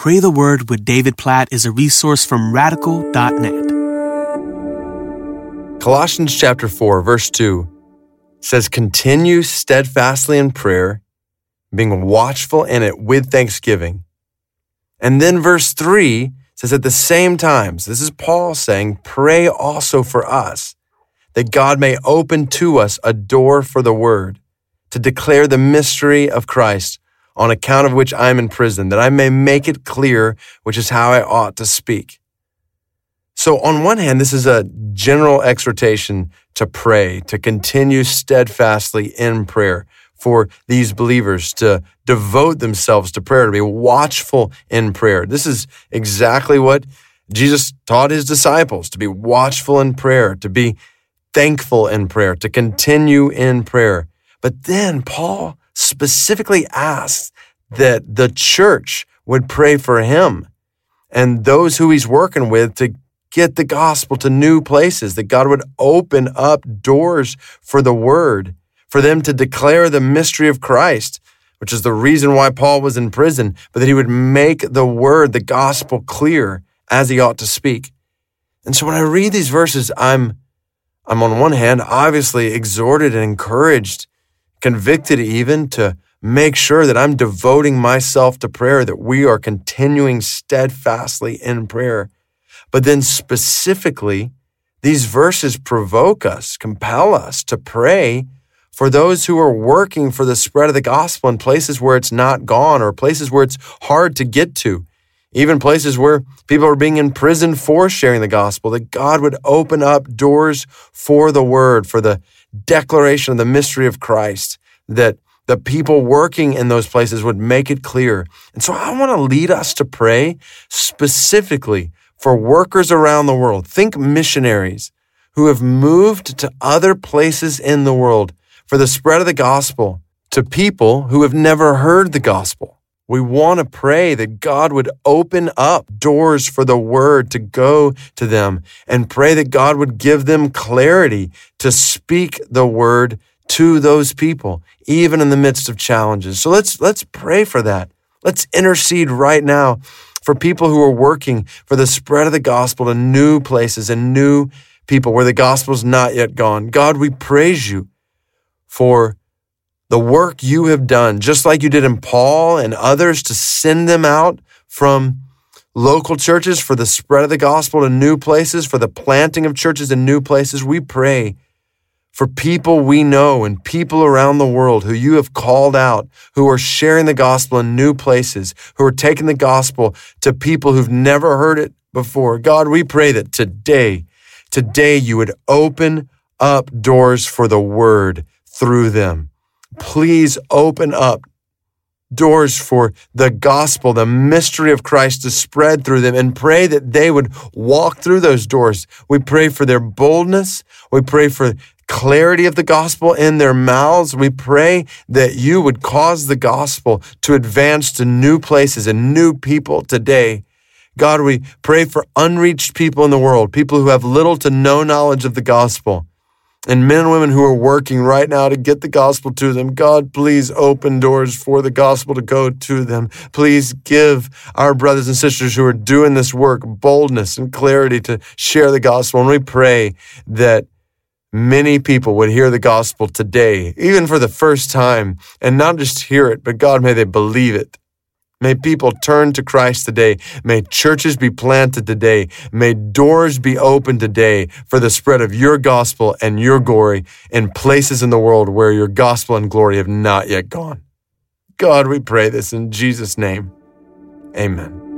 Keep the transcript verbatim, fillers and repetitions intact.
Pray the Word with David Platt is a resource from Radical dot net. Colossians chapter four, verse two says, "Continue steadfastly in prayer, being watchful in it with thanksgiving." And then verse three says, "At the same times," this is Paul saying, "pray also for us, that God may open to us a door for the word, to declare the mystery of Christ, on account of which I am in prison, that I may make it clear, which is how I ought to speak." So on one hand, this is a general exhortation to pray, to continue steadfastly in prayer for these believers, to devote themselves to prayer, to be watchful in prayer. This is exactly what Jesus taught his disciples, to be watchful in prayer, to be thankful in prayer, to continue in prayer. But then Paul specifically asks that the church would pray for him and those who he's working with to get the gospel to new places, that God would open up doors for the word, for them to declare the mystery of Christ, which is the reason why Paul was in prison, but that he would make the word, the gospel, clear as he ought to speak. And so when I read these verses, I'm I'm on one hand obviously exhorted and encouraged, convicted even, to make sure that I'm devoting myself to prayer, that we are continuing steadfastly in prayer. But then specifically, these verses provoke us, compel us to pray for those who are working for the spread of the gospel in places where it's not gone, or places where it's hard to get to, even places where people are being imprisoned for sharing the gospel, that God would open up doors for the word, for the declaration of the mystery of Christ, that the people working in those places would make it clear. And so I want to lead us to pray specifically for workers around the world. Think missionaries who have moved to other places in the world for the spread of the gospel to people who have never heard the gospel. We want to pray that God would open up doors for the word to go to them, and pray that God would give them clarity to speak the word to those people, even in the midst of challenges. So let's let's pray for that. Let's intercede right now for people who are working for the spread of the gospel to new places and new people where the gospel's not yet gone. God, we praise you for the work you have done, just like you did in Paul and others, to send them out from local churches for the spread of the gospel to new places, for the planting of churches in new places. We pray for people we know and people around the world who you have called out, who are sharing the gospel in new places, who are taking the gospel to people who've never heard it before. God, we pray that today, today you would open up doors for the word through them. Please open up doors for the gospel, the mystery of Christ, to spread through them, and pray that they would walk through those doors. We pray for their boldness. We pray for clarity of the gospel in their mouths. We pray that you would cause the gospel to advance to new places and new people today. God, we pray for unreached people in the world, people who have little to no knowledge of the gospel, and men and women who are working right now to get the gospel to them. God, please open doors for the gospel to go to them. Please give our brothers and sisters who are doing this work boldness and clarity to share the gospel. And we pray that many people would hear the gospel today, even for the first time, and not just hear it, but God, may they believe it. May people turn to Christ today. May churches be planted today. May doors be opened today for the spread of your gospel and your glory in places in the world where your gospel and glory have not yet gone. God, we pray this in Jesus' name. Amen.